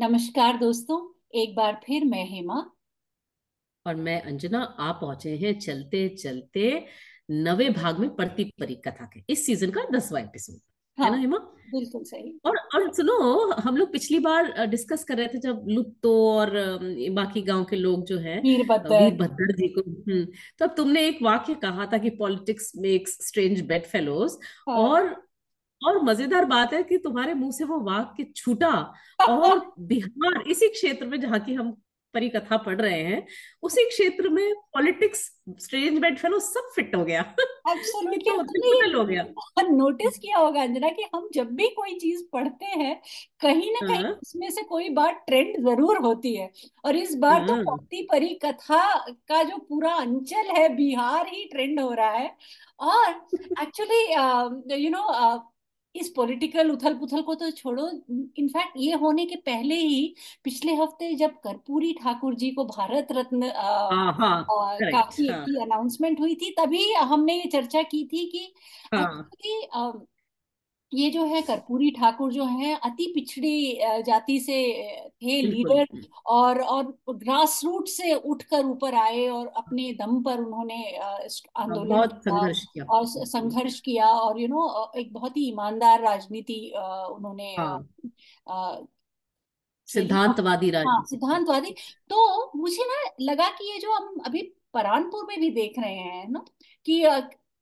नमस्कार दोस्तों, एक बार फिर मैं हेमा और मैं अंजना आप पहुंचे हैं चलते चलते नवे भाग में पढ़ती परिकथा के इस सीजन का 10वां एपिसोड। हाँ, है ना हेमा? बिल्कुल सही। और सुनो, हम लोग पिछली बार डिस्कस कर रहे थे जब लुप्तो और बाकी गांव के लोग जो है वीरभद्र जी को, तो अब तुमने एक वाक्य कहा था कि politics makes strange bed fellows. हाँ। और मजेदार बात है कि तुम्हारे मुंह से वो वाक्य छूटा और बिहार इसी क्षेत्र में जहाँ की हम परिकथा पढ़ रहे हैं उसी क्षेत्र में पॉलिटिक्स स्ट्रेंज बेड फेलो सब फिट हो गया। नोटिस किया होगा अंजना कि हम जब भी कोई चीज पढ़ते हैं कहीं ना कहीं उसमें से कोई बात ट्रेंड जरूर होती है, और इस बार तो पति परिकथा का जो पूरा अंचल है बिहार ही ट्रेंड हो रहा है। और एक्चुअली यू नो इस पॉलिटिकल उथल पुथल को तो छोड़ो, इनफैक्ट ये होने के पहले ही पिछले हफ्ते जब कर्पूरी ठाकुर जी को भारत रत्न की अनाउंसमेंट हुई थी तभी हमने ये चर्चा की थी कि ये जो है कर्पूरी ठाकुर जो है अति पिछड़ी जाति से थे लीडर, और ग्रास रूट से उठकर ऊपर आए और अपने दम पर उन्होंने आंदोलन और संघर्ष किया, और यू नो एक बहुत ही ईमानदार राजनीति उन्होंने सिद्धांतवादी। तो मुझे ना लगा कि ये जो हम अभी परानपुर में भी देख रहे हैं ना कि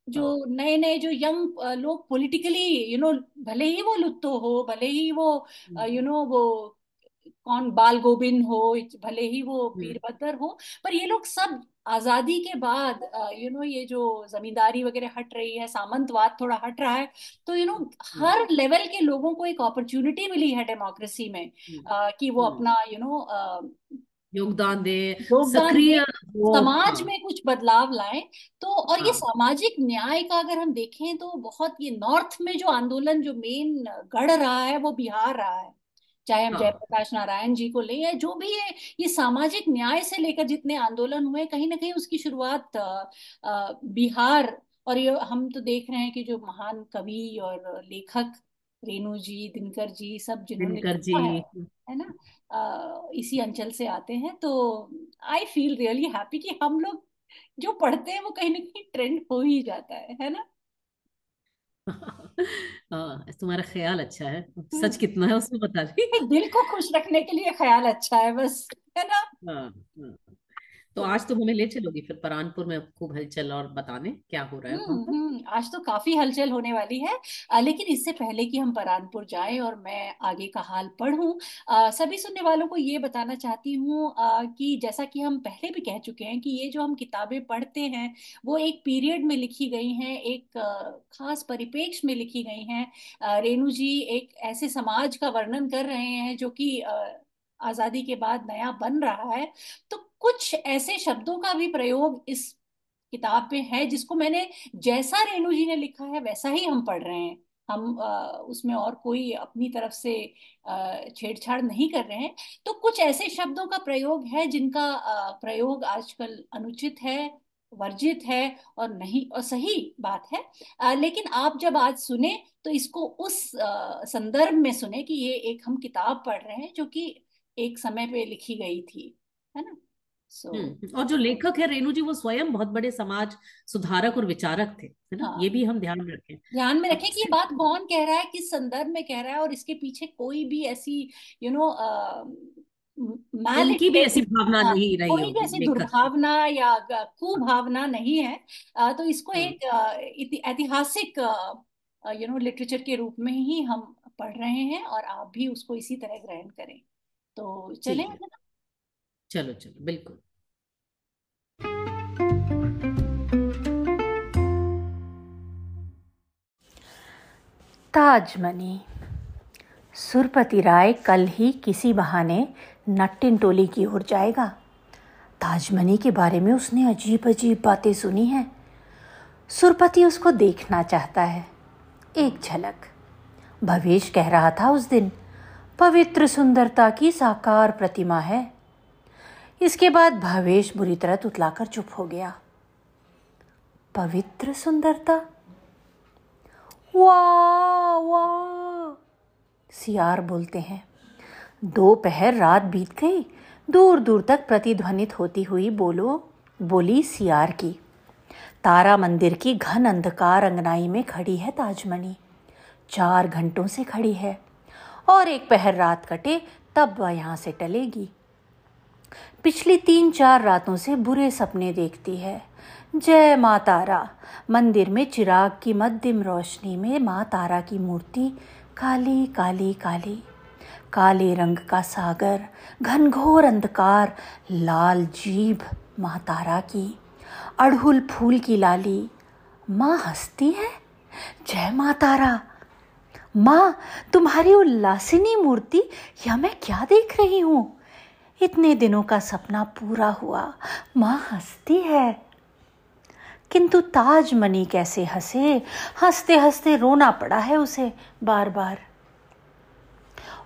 जो नए नए जो यंग लोग पॉलिटिकली यू नो भले ही वो लुत्तो हो, भले ही वो यू नो वो कौन बाल गोबिंद हो, भले ही वो वीरभद्र हो, पर ये लोग सब आजादी के बाद यू नो ये जो जमींदारी वगैरह हट रही है, सामंतवाद थोड़ा हट रहा है, तो यू नो हर लेवल के लोगों को एक अपॉर्चुनिटी मिली है डेमोक्रेसी में कि वो अपना यू नो योगदान दे, समाज में कुछ बदलाव लाए। तो और ये सामाजिक न्याय का अगर हम देखें तो बहुत ये नॉर्थ में जो आंदोलन जो मेन गढ़ रहा है वो बिहार रहा है, चाहे हम जयप्रकाश नारायण जी को ले या जो भी ये सामाजिक न्याय से लेकर जितने आंदोलन हुए कहीं ना कहीं उसकी शुरुआत बिहार। और ये हम तो देख रहे हैं कि जो महान कवि और लेखक रेणु जी, दिनकर जी, सब जिन्होंने है ना इसी अंचल से आते हैं। तो आई फील रियली हैप्पी कि हम लोग जो पढ़ते हैं वो कहीं ना कहीं ट्रेंड हो ही जाता है ना। तुम्हारा ख्याल अच्छा है, सच कितना है उसमें बता रही। दिल को खुश रखने के लिए ख्याल अच्छा है बस, है ना। तो आज तो हमें ले चलोगी फिर परानपुर में खूब हलचल और बताने क्या हो रहा है। आज तो काफी हलचल होने वाली है, लेकिन इससे पहले कि हम परानपुर जाएं और मैं आगे का हाल पढ़ूं, सभी सुनने वालों को ये बताना चाहती हूँ कि जैसा कि हम पहले भी कह चुके हैं कि ये जो हम किताबें पढ़ते हैं वो एक पीरियड में लिखी गई हैं, एक खास परिपेक्ष में लिखी गई हैं। रेणु जी एक ऐसे समाज का वर्णन कर रहे हैं जो कि आजादी के बाद नया बन रहा है, तो कुछ ऐसे शब्दों का भी प्रयोग इस किताब में है जिसको मैंने जैसा रेणु जी ने लिखा है वैसा ही हम पढ़ रहे हैं। हम उसमें और कोई अपनी तरफ से छेड़छाड़ नहीं कर रहे हैं। तो कुछ ऐसे शब्दों का प्रयोग है जिनका प्रयोग आजकल अनुचित है, वर्जित है और नहीं और सही बात है, लेकिन आप जब आज सुने तो इसको उस संदर्भ में सुने कि ये एक हम किताब पढ़ रहे हैं जो कि एक समय पे लिखी गई थी, है ना। और जो लेखक है रेणु जी वो स्वयं बहुत बड़े समाज सुधारक और विचारक थे, है ना। ये भी हम ध्यान में रखें कि ये बात कौन कह रहा है, किस संदर्भ में कह रहा है, और इसके पीछे कोई भी ऐसी यू नो उनकी भी ऐसी भावना नहीं रही, कोई भी ऐसी दुर्भावना या कुभावना नहीं है। तो इसको एक ऐतिहासिक यू नो लिटरेचर के रूप में ही हम पढ़ रहे हैं और आप भी उसको इसी तरह ग्रहण करें। तो चलो बिल्कुल। ताजमनी सुरपति राय कल ही किसी बहाने नट्टिन टोली की ओर जाएगा। ताजमनी के बारे में उसने अजीब अजीब बातें सुनी हैं। सुरपति उसको देखना चाहता है, एक झलक। भवेश कह रहा था उस दिन, पवित्र सुंदरता की साकार प्रतिमा है। इसके बाद भवेश बुरी तरह तुतलाकर चुप हो गया। पवित्र सुंदरता, वाह वाह सियार बोलते हैं। दोपहर रात बीत गई, दूर दूर तक प्रतिध्वनित होती हुई बोली सियार की। तारा मंदिर की घन अंधकार अंगनाई में खड़ी है ताजमणि। 4 घंटों से खड़ी है और एक पहर रात कटे तब वह यहाँ से टलेगी। पिछली 3-4 रातों से बुरे सपने देखती है। जय माँ तारा। मंदिर में चिराग की मध्यम रोशनी में माँ तारा की मूर्ति काली काली काली, काले रंग का सागर, घनघोर अंधकार, लाल जीभ माँ तारा की, अड़हुल फूल की लाली। माँ हंसती है। जय माँ तारा। माँ, तुम्हारी उल्लासिनी मूर्ति, या मैं क्या देख रही हूँ? इतने दिनों का सपना पूरा हुआ। माँ हंसती है, किंतु ताजमणि कैसे हंसे? हंसते हंसते रोना पड़ा है उसे बार बार।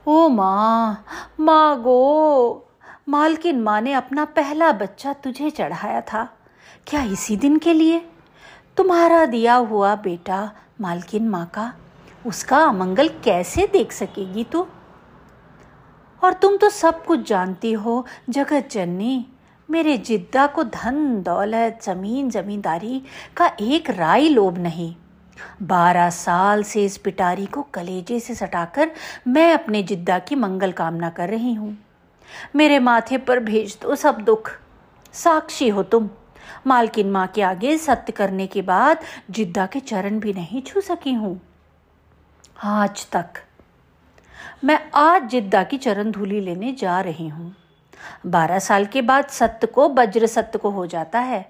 ओ माँ, माँ गो, मालकिन माँ ने अपना पहला बच्चा तुझे चढ़ाया था, क्या इसी दिन के लिए? तुम्हारा दिया हुआ बेटा मालकिन माँ का, उसका अमंगल कैसे देख सकेगी तू? और तुम तो सब कुछ जानती हो जगत जननी। मेरे जिद्दा को धन दौलत जमीन जमींदारी का एक राय लोभ नहीं। 12 साल से इस पिटारी को कलेजे से सटाकर मैं अपने जिद्दा की मंगल कामना कर रही हूँ। मेरे माथे पर भेज दो सब दुख। साक्षी हो तुम। मालकिन माँ के आगे सत्य करने के बाद जिद्दा के चरण भी नहीं छू सकी हूँ आज तक। मैं आज जिद्दा की चरण धूली लेने जा रही हूँ। 12 साल के बाद सत्य को, वज्र सत्य को हो जाता है।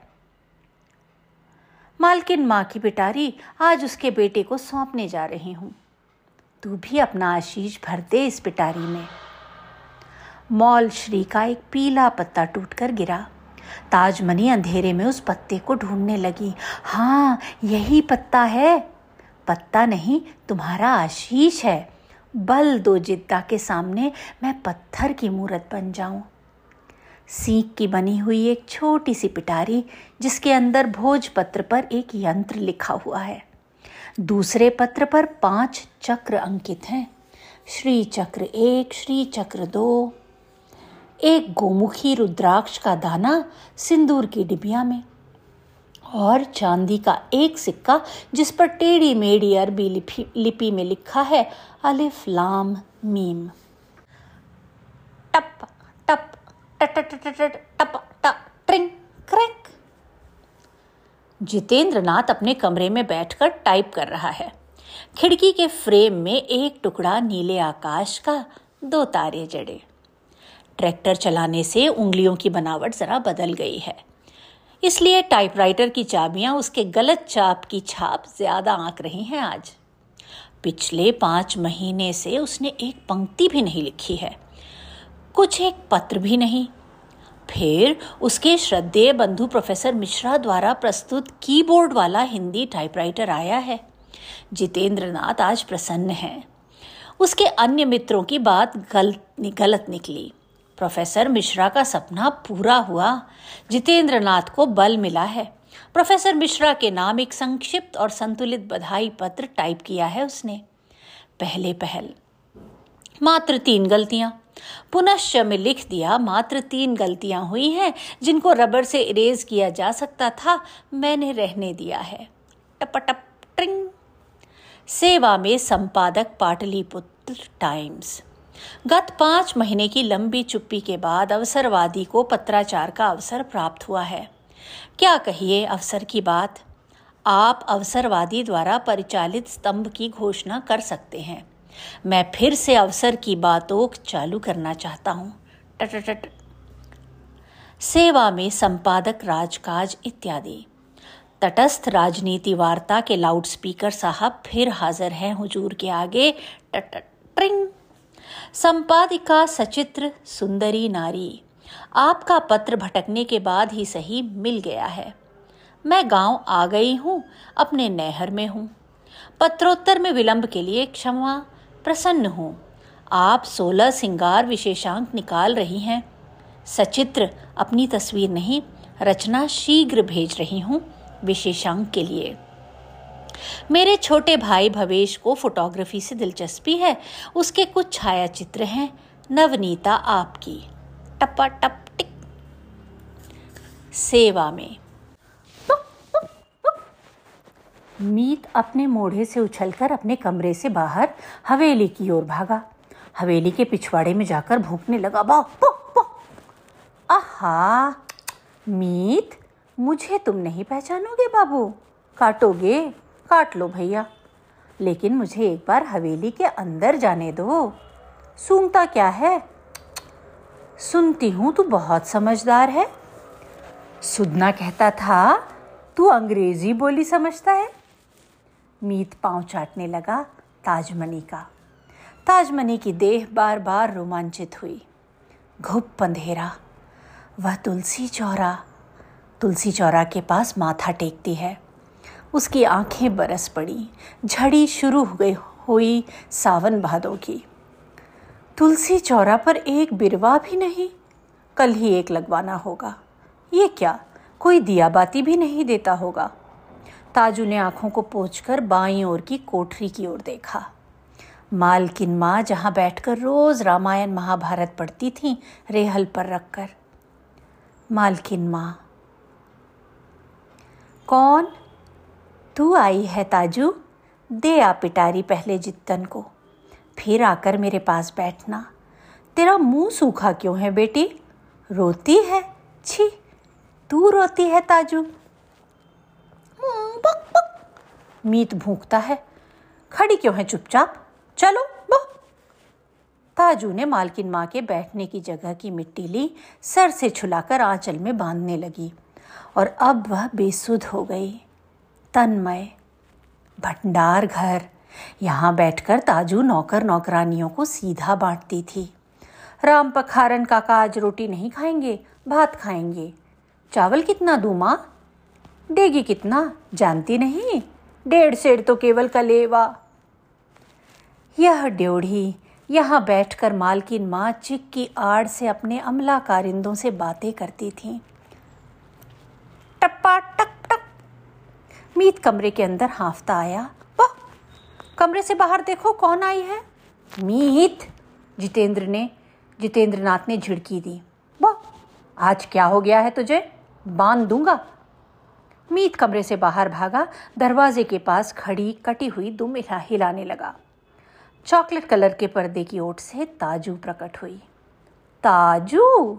मालकिन माँ की पिटारी आज उसके बेटे को सौंपने जा रही हूँ। तू भी अपना आशीष भर दे इस पिटारी में। मौल श्री का एक पीला पत्ता टूटकर गिरा। ताजमणि अंधेरे में उस पत्ते को ढूंढने लगी। हाँ, यही पत्ता है। पत्ता नहीं, तुम्हारा आशीष है। बल दो जिद्दा के सामने मैं पत्थर की मूरत बन जाऊं। सीख की बनी हुई एक छोटी सी पिटारी जिसके अंदर भोजपत्र पर एक यंत्र लिखा हुआ है। दूसरे पत्र पर 5 चक्र अंकित हैं। श्री चक्र 1, श्री चक्र 2। एक गोमुखी रुद्राक्ष का दाना सिंदूर की डिबिया में और चांदी का एक सिक्का जिस पर टेढ़ी मेढ़ी अरबी लिपि में लिखा है अलिफ लाम मीम। टप टप टट टट टप टप ट्रिंग क्रैक। जितेंद्रनाथ अपने कमरे में बैठकर टाइप कर रहा है। खिड़की के फ्रेम में एक टुकड़ा नीले आकाश का, 2 तारे जड़े। ट्रैक्टर चलाने से उंगलियों की बनावट जरा बदल गई है, इसलिए टाइपराइटर की चाबियां उसके गलत चाप की छाप ज्यादा आंक रही हैं आज। पिछले 5 महीने से उसने एक पंक्ति भी नहीं लिखी है, कुछ एक पत्र भी नहीं। फिर उसके श्रद्धेय बंधु प्रोफेसर मिश्रा द्वारा प्रस्तुत कीबोर्ड वाला हिंदी टाइपराइटर आया है। जितेंद्रनाथ आज प्रसन्न हैं। उसके अन्य मित्रों की बात गलत निकली। प्रोफेसर मिश्रा का सपना पूरा हुआ। जितेंद्रनाथ को बल मिला है। प्रोफेसर मिश्रा के नाम एक संक्षिप्त और संतुलित बधाई पत्र टाइप किया है उसने। पहले पहल मात्र 3 गलतियां। पुनश्चय में लिख दिया मात्र 3 गलतियां हुई हैं जिनको रबर से इरेज किया जा सकता था, मैंने रहने दिया है। टपटप ट्रिंग। सेवा में संपादक पाटलिपुत्र टाइम्स। गत 5 महीने की लंबी चुप्पी के बाद अवसरवादी को पत्राचार का अवसर प्राप्त हुआ है। क्या कहिए अवसर की बात। आप अवसरवादी द्वारा परिचालित स्तंभ की घोषणा कर सकते हैं। मैं फिर से अवसर की बातों चालू करना चाहता हूँ। सेवा में संपादक राजकाज इत्यादि। तटस्थ राजनीति वार्ता के लाउडस्पीकर साहब फिर हाजिर हैं हुजूर के आगे। ट्रिंग। संपादिका सचित्र सुंदरी नारी, आपका पत्र भटकने के बाद ही सही मिल गया है। मैं गांव आ गई हूँ, अपने नहर में हूँ। पत्रोत्तर में विलंब के लिए क्षमा। प्रसन्न हूँ आप 16 सिंगार विशेषांक निकाल रही हैं। सचित्र, अपनी तस्वीर नहीं, रचना शीघ्र भेज रही हूँ विशेषांक के लिए। मेरे छोटे भाई भवेश को फोटोग्राफी से दिलचस्पी है। उसके कुछ छायाचित्र हैं, नवनीता आपकी टपा टप टिक। सेवा में मीत अपने मोढ़े से उछलकर अपने कमरे से बाहर हवेली की ओर भागा। हवेली के पिछवाड़े में जाकर भौंकने लगा, बा पो पो। आहा मीत, मुझे तुम नहीं पहचानोगे बाबू, काटोगे? काट लो भैया, लेकिन मुझे एक बार हवेली के अंदर जाने दो। सूंघता क्या है? सुनती हूँ तू बहुत समझदार है। सुधना कहता था तू अंग्रेजी बोली समझता है। मीत पाँव चाटने लगा ताजमनी का। ताजमनी की देह बार बार रोमांचित हुई। घुप अंधेरा, वह तुलसी चौरा के पास माथा टेकती है। उसकी आंखें बरस पड़ी, झड़ी शुरू हुई सावन भादों की। तुलसी चौरा पर एक बिरवा भी नहीं, कल ही एक लगवाना होगा। ये क्या, कोई दियाबाती भी नहीं देता होगा। ताजू ने आँखों को पोंछकर बाईं ओर की कोठरी की ओर देखा। मालकिन माँ जहाँ बैठकर रोज़ रामायण महाभारत पढ़ती थीं, रेहल पर रखकर। मालकिन माँ, कौन? तू आई है ताजू, दे आ पिटारी पहले जित्तन को, फिर आकर मेरे पास बैठना। तेरा मुंह सूखा क्यों है बेटी, रोती है? छी, तू रोती है ताजू। बक बक। मीत भूखता है, खड़ी क्यों है चुपचाप, चलो बक। ताजू ने मालकिन माँ के बैठने की जगह की मिट्टी ली, सर से छुलाकर आंचल में बांधने लगी और अब वह बेसुध हो गई। तन्मय भंडार घर, यहाँ बैठकर ताजू नौकर नौकरानियों को सीधा बांटती थी। राम पखारन काका आज रोटी नहीं खाएंगे, भात खाएंगे। चावल कितना दूमा, देगी कितना, जानती नहीं? 1.5 सेर तो केवल कलेवा। यह ड्योढ़ी यहाँ बैठकर मालकिन माँ चिक की आड़ से अपने अमला कारिंदों से बातें करती थी। टप्पा टक टक। मीत कमरे के अंदर हांफता आया, वाह, कमरे से बाहर देखो कौन आई है। मीत, जितेंद्रनाथ ने झिड़की दी, वाह आज क्या हो गया है तुझे, बांध दूंगा। मीत कमरे से बाहर भागा, दरवाजे के पास खड़ी कटी हुई दुम हिलाने लगा। चॉकलेट कलर के पर्दे की ओट से ताजू प्रकट हुई। ताजू,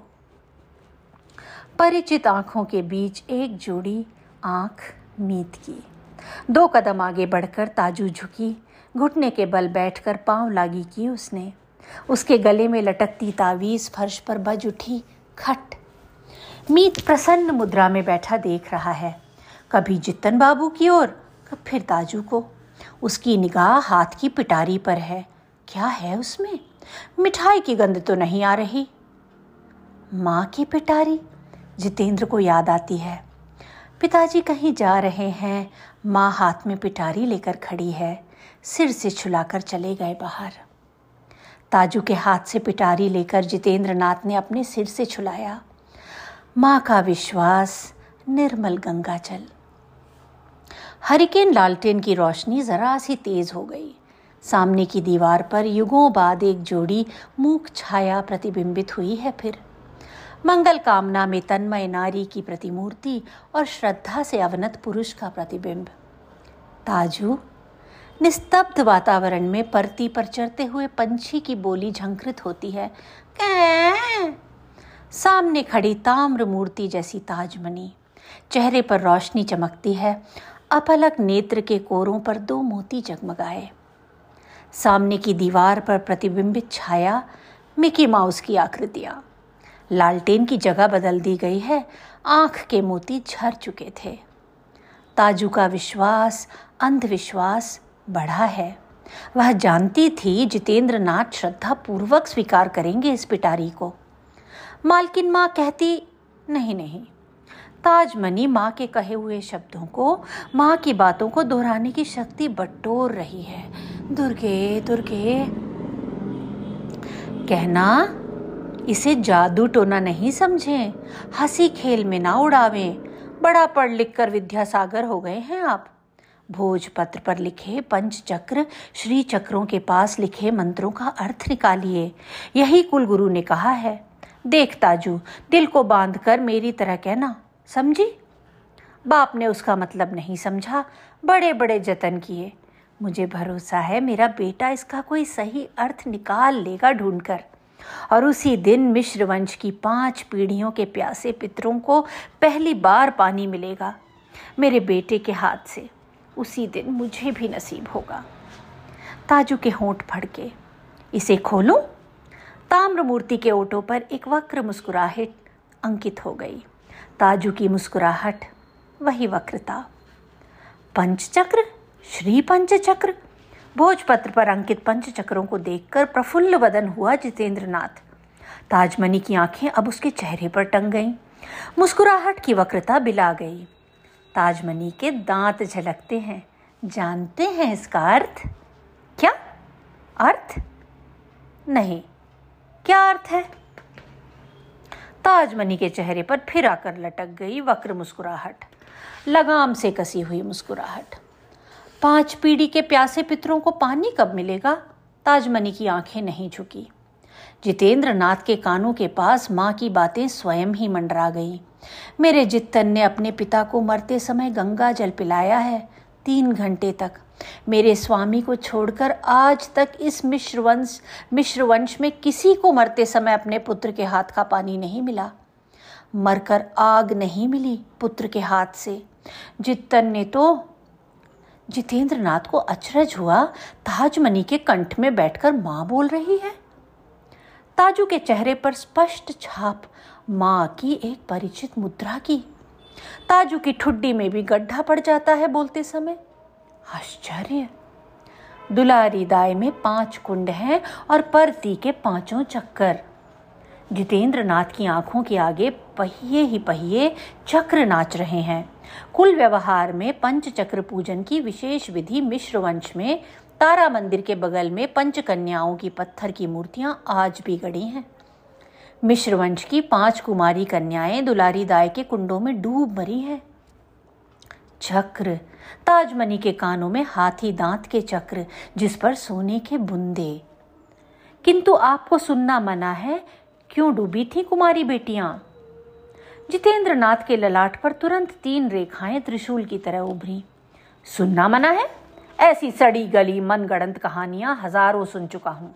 परिचित आंखों के बीच एक जोड़ी आंख मीत की। 2 कदम आगे बढ़कर ताजू झुकी, घुटने के बल बैठकर पांव लागी की उसने। उसके गले में लटकती तावीज़ फर्श पर बज उठी, खट। मीत प्रसन्न मुद्रा में बैठा देख रहा है, कभी जितन बाबू की ओर, कभी फिर ताजू को। उसकी निगाह हाथ की पिटारी पर है, क्या है उसमें? मिठाई की गंध तो नहीं आ रही। माँ की पिटारी जितेंद्र को याद आती है। पिताजी कहीं जा रहे हैं, माँ हाथ में पिटारी लेकर खड़ी है, सिर से छुलाकर चले गए बाहर। ताजू के हाथ से पिटारी लेकर जितेंद्रनाथ ने अपने सिर से छुलाया। माँ का विश्वास, निर्मल गंगाजल। हरिकेन लालटेन की रोशनी जरा सी तेज हो गई। सामने की दीवार पर युगों बाद एक जोड़ी मूक छाया प्रतिबिंबित हुई है। फिर मंगल कामना में तन्मय नारी की प्रतिमूर्ति और श्रद्धा से अवनत पुरुष का प्रतिबिंब। ताजू, निस्तब्ध वातावरण में परती पर चरते हुए पंछी की बोली झंकृत होती है। कै, सामने खड़ी ताम्र मूर्ति जैसी ताजमनी, चेहरे पर रोशनी चमकती है, अपलक नेत्र के कोरों पर 2 मोती जगमगाए। सामने की दीवार पर प्रतिबिंबित छाया, मिकी माउस की आकृतियां। लालटेन की जगह बदल दी गई है, आंख के मोती झर चुके थे। ताजू का विश्वास, अंधविश्वास बढ़ा है। वह जानती थी जितेंद्रनाथ श्रद्धापूर्वक स्वीकार करेंगे इस पिटारी को। मालकिन माँ कहती, नहीं, ताजमनी माँ के कहे हुए शब्दों को, माँ की बातों को दोहराने की शक्ति बटोर रही है। दुर्गे दुर्गे कहना, इसे जादू टोना नहीं समझें, हंसी खेल में ना उड़ावें। बड़ा पढ़ लिख कर विद्यासागर हो गए हैं आप, भोजपत्र पर लिखे पंचचक्र श्री चक्रों के पास लिखे मंत्रों का अर्थ निकालिए। यही कुलगुरु ने कहा है। देख ताजू, दिल को बांध कर मेरी तरह कहना, समझी? बाप ने उसका मतलब नहीं समझा। बड़े बड़े जतन किए। मुझे भरोसा है मेरा बेटा इसका कोई सही अर्थ निकाल लेगा ढूंढकर। और उसी दिन मिश्र वंश की 5 पीढ़ियों के प्यासे पितरों को पहली बार पानी मिलेगा मेरे बेटे के हाथ से। उसी दिन मुझे भी नसीब होगा। ताजू के होंठ फड़के। इसे खोलूं? ताम्रमूर्ति के ओठों पर एक वक्र मुस्कुराहट अंकित हो गई। ताजू की मुस्कुराहट, वही वक्रता। पंचचक्र, श्री पंचचक्र। भोजपत्र पर अंकित पंचचक्रों को देखकर प्रफुल्ल बदन हुआ जितेंद्रनाथ। ताजमणि की आंखें अब उसके चेहरे पर टंग गईं। मुस्कुराहट की वक्रता बिला गई। ताजमणि के दांत झलकते हैं। जानते हैं इसका अर्थ क्या? अर्थ नहीं, क्या अर्थ है? ताजमणि के चेहरे पर फिर आकर लटक गई वक्र मुस्कुराहट, लगाम से कसी हुई मुस्कुराहट। 5 पीढ़ी के प्यासे पितरों को पानी कब मिलेगा? ताजमणि की आंखें नहीं झुकी। जितेंद्रनाथ के कानों के पास माँ की बातें स्वयं ही मंडरा गईं। मेरे जितन ने अपने पिता को मरते समय गंगा जल पिलाया है, 3 घंटे तक। मेरे स्वामी को छोड़कर आज तक इस मिश्र वंश में किसी को मरते समय अपने पुत्र के हाथ का पानी नहीं मिला। मरकर आग नहीं मिली पुत्र के हाथ से। जितन ने तो। जितेंद्रनाथ को अचरज हुआ। ताजमणि के कंठ में बैठकर माँ बोल रही है। ताजू के चेहरे पर स्पष्ट छाप माँ की एक परिचित मुद्रा की। ताजू की ठुड्डी में भी गड्ढा पड़ जाता है बोलते समय। आश्चर्य। दुलारी दाई में 5 कुंड हैं और परती के 5 चक्कर। जितेंद्रनाथ की आंखों के आगे पहिए ही पहिए चक्र नाच रहे हैं। कुल व्यवहार में पंचचक्र पूजन की विशेष विधि मिश्र वंश में तारा मंदिर के बगल में पंचकन्याओं की पत्थर की मूर्तियां आज भी गड़ी हैं। मिश्र वंश की 5 कुमारी कन्याएं दुलारी दाई के कुंडों में डूब मरी हैं। चक्र। ताजमणि के कानों में हाथी दांत के चक्र जिस पर सोने के बुंदे। किंतु आपको सुनना मना है, क्यों डूबी थी कुमारी बेटियां? जितेंद्रनाथ के ललाट पर तुरंत 3 रेखाएं त्रिशूल की तरह उभरी। सुनना मना है? ऐसी सड़ी गली मनगढ़ंत कहानियां हजारों सुन चुका हूं।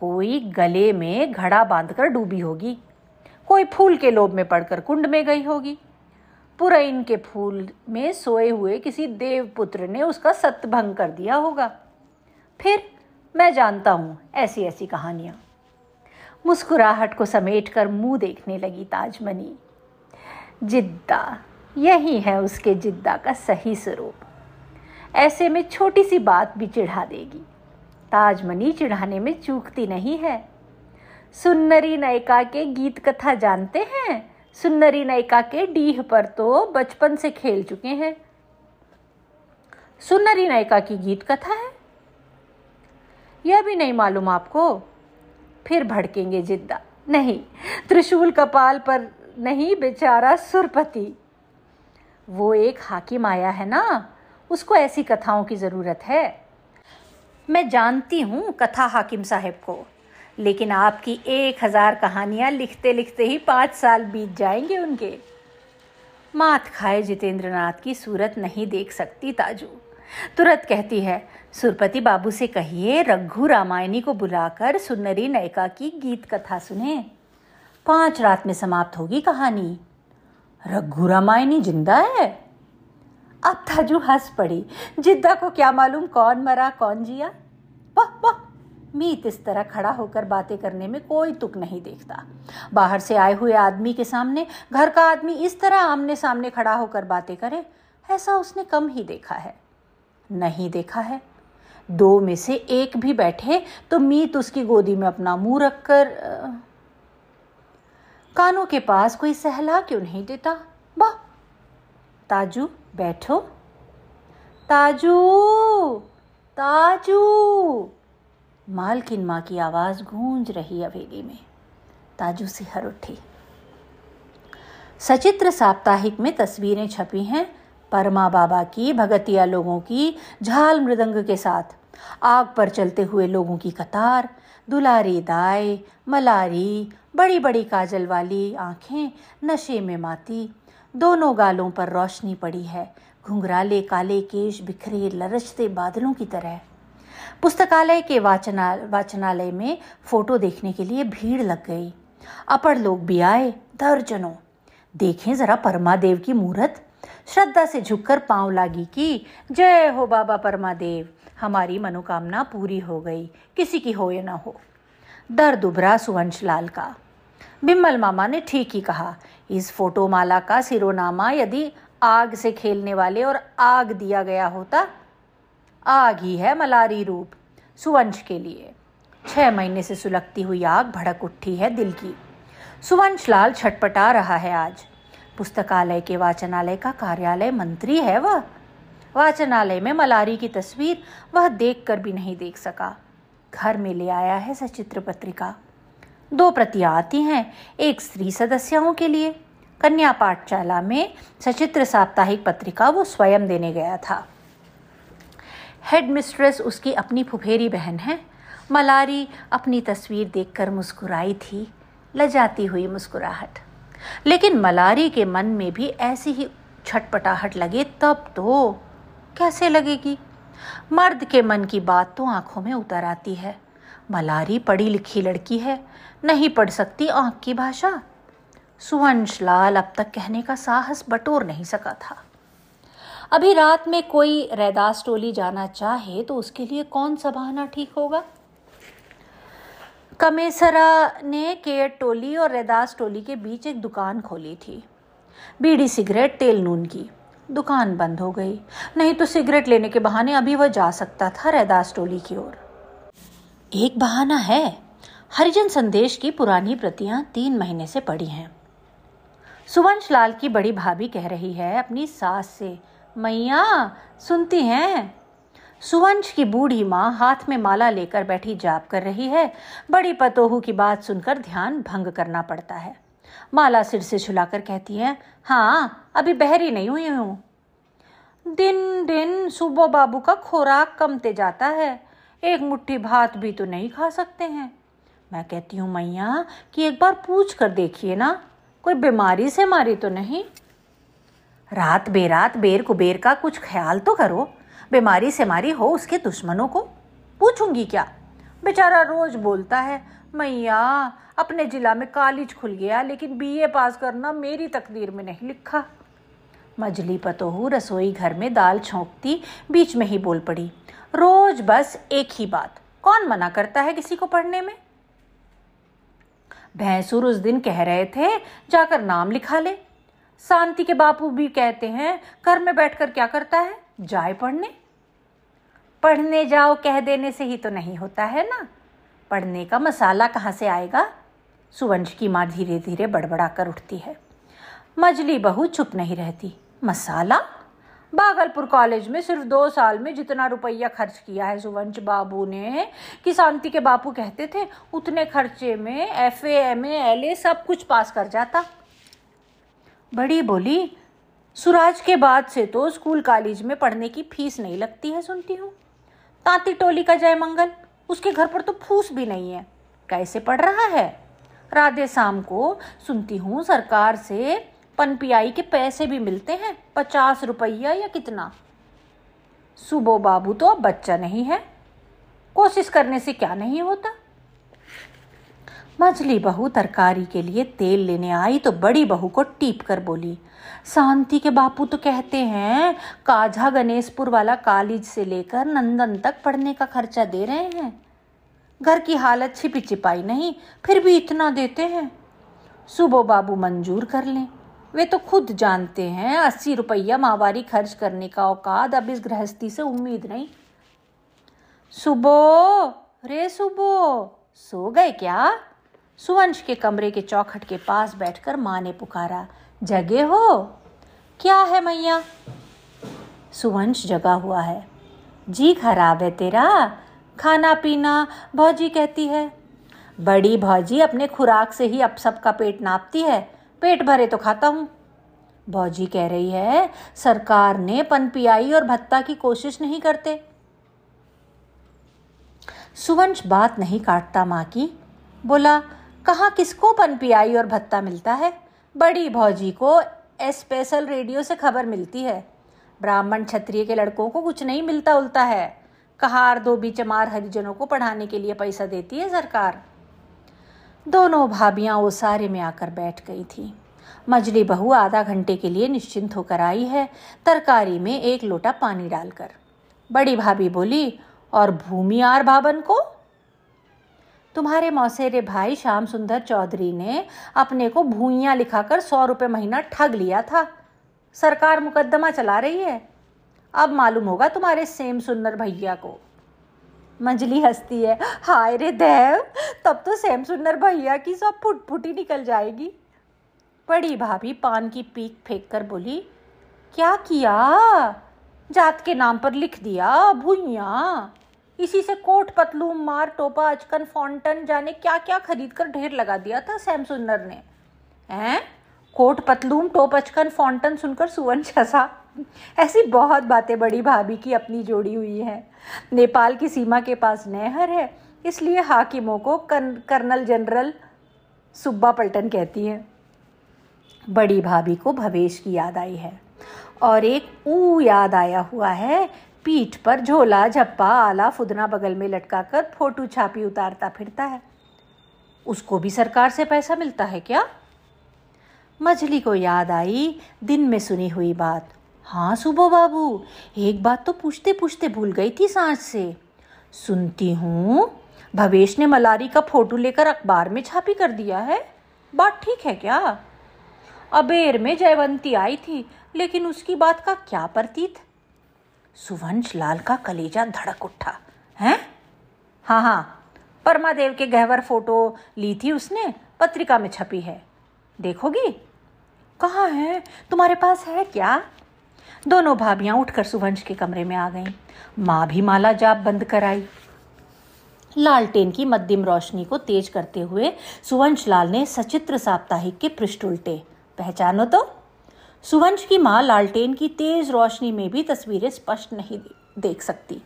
कोई गले में घड़ा बांधकर डूबी होगी, कोई फूल के लोभ में पड़कर कुंड में गई होगी, पुरैन के फूल में सोए हुए किसी देवपुत्र ने उसका सतभंग कर दिया होगा। फिर मैं जानता हूं ऐसी ऐसी कहानियां। मुस्कुराहट को समेटकर मुंह देखने लगी ताजमणि। जिद्दा, यही है उसके जिद्दा का सही स्वरूप। ऐसे में छोटी सी बात भी चिढ़ा देगी। ताजमणि चिढ़ाने में चूकती नहीं है। सुन्नरी नायिका के गीत कथा जानते हैं? सुन्नरी नायिका के डीह पर तो बचपन से खेल चुके हैं। सुन्नरी नायिका की गीत कथा है, यह भी नहीं मालूम आपको? फिर भड़केंगे जिद्दा। नहीं, त्रिशूल कपाल पर नहीं, बेचारा सुरपति। वो एक हाकिम आया है ना, उसको ऐसी कथाओं की ज़रूरत है। मैं जानती हूँ कथा हाकिम साहब को, लेकिन आपकी 1000 कहानियाँ लिखते लिखते ही 5 साल बीत जाएंगे उनके। मात खाए जितेंद्रनाथ की सूरत नहीं देख सकती ताजू। तुरंत कहती है, सुरपति बाबू से कहिए रघु रामायणी को बुलाकर सुन्नरी नायिका की गीत कथा सुने। 5 रात में समाप्त होगी कहानी। रघु रामायणी जिंदा है? अब ताजू हंस पड़ी। जिद्दा को क्या मालूम कौन मरा कौन जिया। वाह वाह। मीत इस तरह खड़ा होकर बातें करने में कोई तुक नहीं देखता। बाहर से आए हुए आदमी के सामने घर का आदमी इस तरह आमने सामने खड़ा होकर बातें करे, ऐसा उसने कम ही देखा है। नहीं देखा है। 2 में से 1 भी बैठे तो मीत उसकी गोदी में अपना मुंह रखकर। कानों के पास कोई सहला क्यों नहीं देता? वाह। ताजू बैठो। ताजू, ताजू। मालकिन माँ की आवाज़ गूंज रही हवेली में। ताजू सिहर उठी। सचित्र साप्ताहिक में तस्वीरें छपी हैं। परमा बाबा की भगतिया लोगों की झाल मृदंग के साथ, आग पर चलते हुए लोगों की कतार, दुलारी दाई, मलारी, बड़ी बड़ी काजल वाली आँखें नशे में माती, दोनों गालों पर रोशनी पड़ी है, घुंघराले काले केश बिखरे लरचते बादलों की तरह। पुस्तकालय के वाचनालय में फोटो देखने के लिए भीड़ लग गई। अपढ़ लोग भी आए दर्जनों। देखें जरा परमादेव की मूर्त, श्रद्धा से झुककर पांव लागी की, जय हो बाबा परमादेव, हमारी मनोकामना पूरी हो गई, किसी की हो या ना हो। दर्द उभरा सुवंशलाल का। बिमल मामा ने ठीक ही कहा, इस फोटोमाला का सिरोनामा यदि आग से खेलने वाले और आग दिया गया होता। आग ही है मलारी रूप सुवंश के लिए। 6 महीने से सुलगती हुई आग भड़क उठी है दिल की। सुवंशलाल छटपटा रहा है आज। पुस्तकालय के वाचनालय का कार्यालय मंत्री है वह। वाचनालय में मलारी की तस्वीर वह देखकर भी नहीं देख सका। घर में ले आया है सचित्र पत्रिका। 2 प्रतियां आती हैं, एक स्त्री सदस्यों के लिए। कन्या पाठशाला में सचित्र साप्ताहिक पत्रिका वो स्वयं देने गया था। हेड मिस्ट्रेस उसकी अपनी फुफेरी बहन है। मलारी अपनी तस्वीर देखकर मुस्कुराई थी, लजाती हुई मुस्कुराहट। लेकिन मलारी के मन में भी ऐसी ही छटपटाहट लगे तब तो कैसे लगेगी। मर्द के मन की बात तो आंखों में उतर आती है। मलारी पढ़ी लिखी लड़की है, नहीं पढ़ सकती आँख की भाषा। सुवंशलाल अब तक कहने का साहस बटोर नहीं सका था। अभी रात में कोई रैदास टोली जाना चाहे तो उसके लिए कौन सा बहाना ठीक होगा। कमेसरा ने केयर टोली और रैदास टोली के बीच एक दुकान खोली थी। बीड़ी सिगरेट तेल नून की। दुकान बंद हो गई, नहीं तो सिगरेट लेने के बहाने अभी वह जा सकता था रैदास टोली की ओर। एक बहाना है, हरिजन संदेश की पुरानी प्रतियां 3 महीने से पड़ी हैं। सुवंशलाल की बड़ी भाभी कह रही है अपनी सास से, मैया सुनती हैं। सुवंश की बूढ़ी माँ हाथ में माला लेकर बैठी जाप कर रही है। बड़ी पतोहू की बात सुनकर ध्यान भंग करना पड़ता है। माला सिर से छुलाकर कहती है, हाँ अभी बहरी नहीं हुई हूँ। दिन दिन सुबो बाबू का खुराक कमते जाता है, एक मुट्ठी भात भी तो नहीं खा सकते हैं। मैं कहती हूँ मैया कि एक बार पूछ कर देखिए ना, कोई बीमारी से मारी तो नहीं। रात बेरात बेर कुबेर का कुछ ख्याल तो करो, बीमारी से मारी हो उसके दुश्मनों को। पूछूंगी क्या, बेचारा रोज बोलता है, मैया अपने जिला में कॉलेज खुल गया लेकिन बीए पास करना मेरी तकदीर में नहीं लिखा। मजली पतोहू रसोई घर में दाल छोंकती बीच में ही बोल पड़ी, रोज बस एक ही बात, कौन मना करता है किसी को पढ़ने में। भैंसुर उस दिन कह रहे थे जाकर नाम लिखा ले। शांति के बापू भी कहते हैं घर में बैठकर क्या करता है, जाए पढ़ने। पढ़ने जाओ कह देने से ही तो नहीं होता है ना, पढ़ने का मसाला कहाँ से आएगा। सुवंश की माँ धीरे धीरे बड़बड़ा कर उठती है। मजली बहू चुप नहीं रहती। मसाला? भागलपुर कॉलेज में सिर्फ 2 साल में जितना रुपया खर्च किया है सुवंश बाबू ने कि शांति के बापू कहते थे उतने खर्चे में FA MA LA सब कुछ पास कर जाता। बड़ी बोली, सूरज के बाद से तो स्कूल कॉलेज में पढ़ने की फीस नहीं लगती है सुनती हूँ। तांती टोली का जय मंगल, उसके घर पर तो फूस भी नहीं है, कैसे पढ़ रहा है। राधे शाम को सुनती हूँ सरकार से पनपीआई के पैसे भी मिलते हैं, 50 रुपया या कितना। सुबो बाबू तो अब बच्चा नहीं है, कोशिश करने से क्या नहीं होता। मजली बहू तरकारी के लिए तेल लेने आई तो बड़ी बहू को टीप कर बोली, शांति के बापू तो कहते हैं काझा गणेशपुर वाला कॉलेज से लेकर नंदन तक पढ़ने का खर्चा दे रहे हैं। घर की हालत छिपी छिपाई नहीं, फिर भी इतना देते हैं। सुबो बाबू मंजूर कर लें, वे तो खुद जानते हैं 80 रुपया माहवारी खर्च करने का औकात अब इस गृहस्थी से उम्मीद नहीं। सुबो रे सुबो, सो गए क्या? सुवंश के कमरे के चौखट के पास बैठकर माँ ने पुकारा, जगे हो? क्या है मैया? सुवंश जगा हुआ है। जी खराब है तेरा, खाना पीना भौजी कहती है। बड़ी भौजी अपने खुराक से ही अब सबका पेट नापती है, पेट भरे तो खाता हूँ। भौजी कह रही है सरकार ने पनपियाई और भत्ता की कोशिश नहीं करते। सुवंश बात नहीं काटता माँ की, बोला कहाँ किसको पनपियाई और भत्ता मिलता है, बड़ी भौजी को स्पेशल रेडियो से खबर मिलती है, ब्राह्मण क्षत्रिय के लड़कों को कुछ नहीं मिलता उलता है, कहार धोबी चमार हरिजनों को पढ़ाने के लिए पैसा देती है सरकार। दोनों भाभियाँ ओसारे में आकर बैठ गई थी। मजली बहू आधा घंटे के लिए निश्चिंत होकर आई है, तरकारी में एक लोटा पानी डालकर। बड़ी भाभी बोली, और भूमियार भाबन को? तुम्हारे मौसेरे भाई श्याम सुंदर चौधरी ने अपने को भूइयाँ लिखाकर 100 रुपये महीना ठग लिया था, सरकार मुकदमा चला रही है, अब मालूम होगा तुम्हारे सेम सुंदर भैया को। मंजली हंसती है, हाय रे देव, तब तो सेम सुंदर भैया की सब फुटफुटी निकल जाएगी। बड़ी भाभी पान की पीक फेंक कर बोली, क्या किया, जात के नाम पर लिख दिया भूइयाँ, इसी से कोट पतलूम मार टोपा अचकन फाउंटन जाने क्या क्या खरीद कर ढेर लगा दिया था सेम सुंदर ने। हैं, कोट पतलूम टोप अचकन फाउंटन सुनकर सुवंश हंसा। ऐसी बहुत बातें बड़ी भाभी की अपनी जोड़ी हुई है। नेपाल की सीमा के पास नहर है, इसलिए हाकिमों को कर्नल जनरल सुब्बा पलटन कहती है। बड़ी भाभी को भवेश की याद आई है और एक ऊ याद आया हुआ है, पीठ पर झोला झप्पा आला फुदना बगल में लटका कर फोटू छापी उतारता फिरता है। उसको भी सरकार से पैसा मिलता है क्या? मजली को याद आई दिन में सुनी हुई बात। हाँ सुबो बाबू, एक बात तो पूछते पूछते भूल गई थी सांस से। सुनती हूँ भवेश ने मलारी का फोटो लेकर अखबार में छापी कर दिया है, बात ठीक है क्या? अबेर में जयवंती आई थी, लेकिन उसकी बात का क्या प्रतीत? सुवंश लाल का कलेजा धड़क उठा। हैं? हाँ हाँ, परमादेव के गहवर फोटो ली थी उसने, पत्रिका में छपी है, देखोगी? कहाँ है, तुम्हारे पास है क्या? दोनों भाभियाँ उठकर सुवंश के कमरे में आ गईं। माँ भी माला जाप बंद कराई। लालटेन की मध्यम रोशनी को तेज करते हुए सुवंश लाल ने सचित्र साप्ताहिक के पृष्ठ उल्टे। पहचानो तो? सुवंश की माँ लालटेन की तेज रोशनी में भी तस्वीरें स्पष्ट नहीं देख सकती।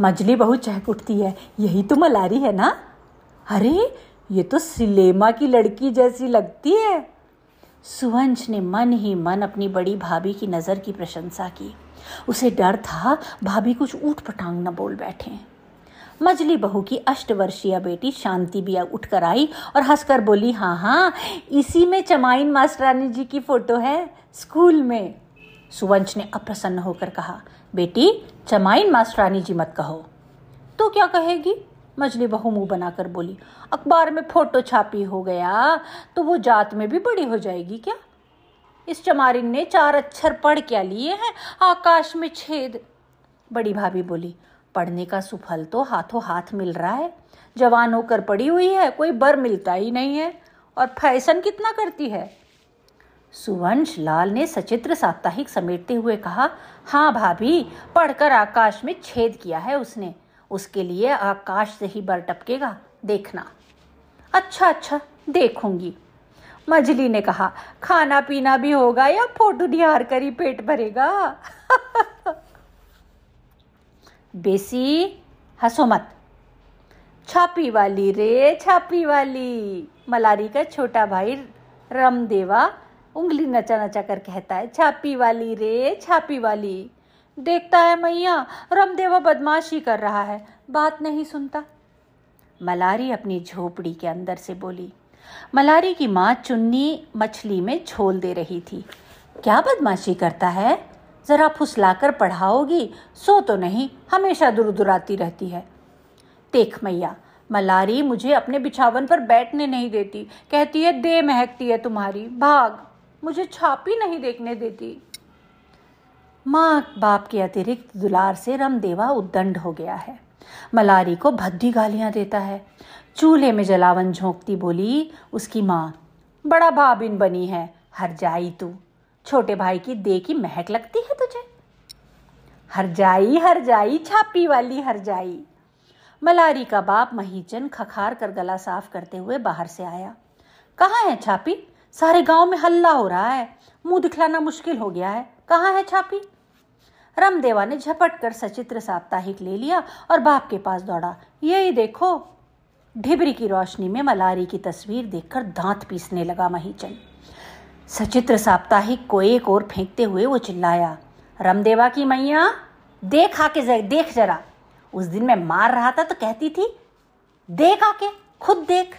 मजली बहुत चहक उठती है, यही तो मलारी है ना? अरे ये तो सिलेमा की लड़की जैसी लगती है। सुवंश ने मन ही मन अपनी बड़ी भाभी की नज़र की प्रशंसा की। उसे डर था भाभी कुछ ऊट पटांग न बोल बैठे। मजली बहू की 8 वर्षीय बेटी शांति भी उठकर आई और हंसकर बोली, हाँ हाँ, इसी में चमाइन मास्टरानी जी की फोटो है स्कूल में। सुवंश ने अप्रसन्न होकर कहा, बेटी चमाइन मास्टरानी जी मत कहो। तो क्या कहेगी? मजली बहू मुंह बनाकर बोली, अखबार में फोटो छापी हो गया तो वो जात में भी बड़ी हो जाएगी क्या? इस चमारिन ने 4 अक्षर पढ़ क्या लिए हैं, आकाश में छेद। बड़ी भाभी बोली, पढ़ने का सुफल तो हाथों हाथ मिल रहा है, जवान होकर पड़ी हुई है, कोई बर मिलता ही नहीं है, और फैशन कितना करती है। सुवंश लाल ने सचित्र साप्ताहिक समेटते हुए कहा, हाँ भाभी, पढ़कर आकाश में छेद किया है उसने, उसके लिए आकाश से ही बर टपकेगा, देखना। अच्छा अच्छा, देखूंगी। मजली ने कहा, खाना पीना भी होगा या फोटो निहार कर ही पेट भरेगा? बेसी हंसो मत, छापी वाली रे छापी वाली। मलारी का छोटा भाई रामदेवा उंगली नचा नचा कर कहता है, छापी वाली रे छापी वाली। देखता है मैया, रामदेवा बदमाशी कर रहा है, बात नहीं सुनता। मलारी अपनी झोपड़ी के अंदर से बोली। मलारी की माँ चुन्नी मछली में झोल दे रही थी। क्या बदमाशी करता है, जरा फुसलाकर पढ़ाओगी, सो तो नहीं, हमेशा दुरदुराती रहती है। देख मैया, मलारी मुझे अपने बिछावन पर बैठने नहीं देती, कहती है दे महकती है तुम्हारी, भाग, मुझे छापी नहीं देखने देती। माँ बाप के अतिरिक्त दुलार से रामदेवा उद्दंड हो गया है, मलारी को भद्दी गालियाँ देता है। चूल्हे में जलावन झोंकती बोली उसकी माँ, बड़ा भाबिन बनी है, हर जाई तू, छोटे भाई की दे की महक लगती है तुझे। हर जाई छापी वाली हर जाई। मलारी का बाप महीचन खखार कर गला साफ करते हुए बाहर से आया। कहाँ है छापी, सारे गांव में हल्ला हो रहा है, मुंह दिखलाना मुश्किल हो गया है। कहाँ है छापी? रामदेवा ने झपट कर सचित्र साप्ताहिक ले लिया और बाप के पास दौड़ा। यही देखो। ढिबरी की रोशनी में मलारी की तस्वीर देखकर दांत पीसने लगा महीचंद। सचित्र साप्ताहिक को एक ओर फेंकते हुए वो चिल्लाया, रामदेवा की मैया देख आके, देख जरा, उस दिन मैं मार रहा था तो कहती थी देख आके, खुद देख।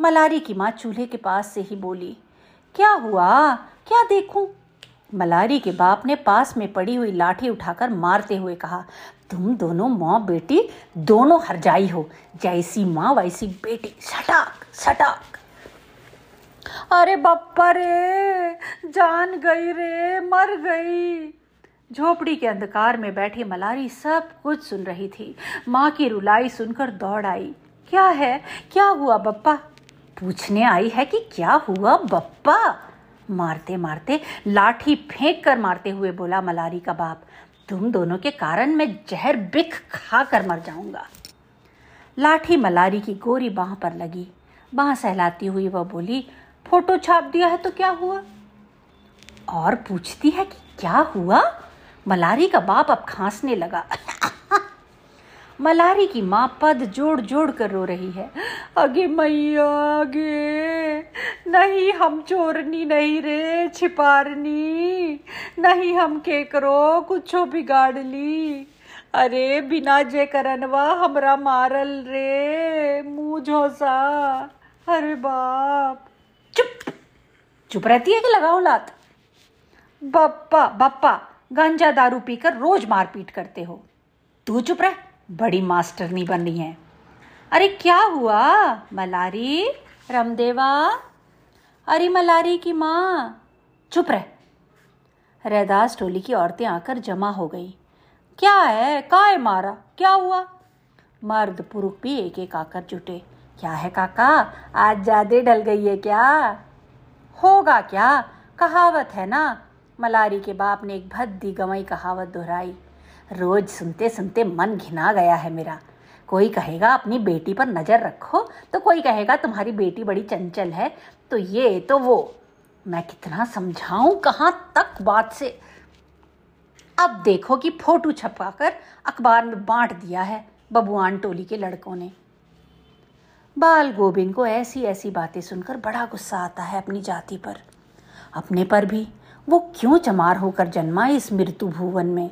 मलारी की माँ चूल्हे के पास से ही बोली, क्या हुआ, क्या देखूं? मलारी के बाप ने पास में पड़ी हुई लाठी उठाकर मारते हुए कहा, तुम दोनों माँ बेटी दोनों हरजाई हो, जैसी माँ वैसी बेटी। सटाक सटाक। अरे बप्पा रे, जान गई रे, मर गई। झोपड़ी के अंधकार में बैठी मलारी सब कुछ सुन रही थी। माँ की रुलाई सुनकर दौड़ आई। क्या है, क्या हुआ बप्पा? पूछने आई है कि क्या हुआ बप्पा? मारते मारते, लाठी फेंक कर मारते हुए बोला मलारी का बाप, तुम दोनों के कारण मैं जहर बिख खा कर मर जाऊंगा। लाठी मलारी की गोरी बांह पर लगी। बांह सहलाती हुई वह बोली, फोटो छाप दिया है तो क्या हुआ? और पूछती है कि क्या हुआ? मलारी का बाप अब खांसने लगा। मलारी की माँ पद जोड़ जोड़ कर रो रही है, अगे मैया अगे, नहीं हम चोरनी नहीं रे, छिपारनी नहीं हम, के करो कुछो बिगाड़ ली, अरे बिना जे करनवा हमरा मारल रे, मुँह झोसा। अरे बाप। चुप चुप रहती है कि लगाओ लात? बप्पा बप्पा, गांजा दारू पीकर रोज मारपीट करते हो, तू चुप रह, बड़ी मास्टरनी बन रही है। अरे क्या हुआ मलारी? रामदेवा। अरे मलारी की माँ, चुप रह। रैदास टोली की औरतें आकर जमा हो गई। क्या है, काहे मारा, क्या हुआ? मर्द पुरुष भी एक एक आकर जुटे। क्या है काका, आज ज्यादा डल गई है क्या? होगा क्या, कहावत है ना। मलारी के बाप ने एक भद्दी गंवाई कहावत दोहराई। रोज सुनते सुनते मन घिना गया है मेरा। कोई कहेगा अपनी बेटी पर नज़र रखो, तो कोई कहेगा तुम्हारी बेटी बड़ी चंचल है, तो ये तो वो। मैं कितना समझाऊं, कहाँ तक बात से। अब देखो कि फोटो छपवाकर अखबार में बांट दिया है बबुआन टोली के लड़कों ने। बाल गोबिंद को ऐसी ऐसी बातें सुनकर बड़ा गुस्सा आता है अपनी जाति पर, अपने पर भी। वो क्यों चमार होकर जन्मा इस मृत्यु भुवन में?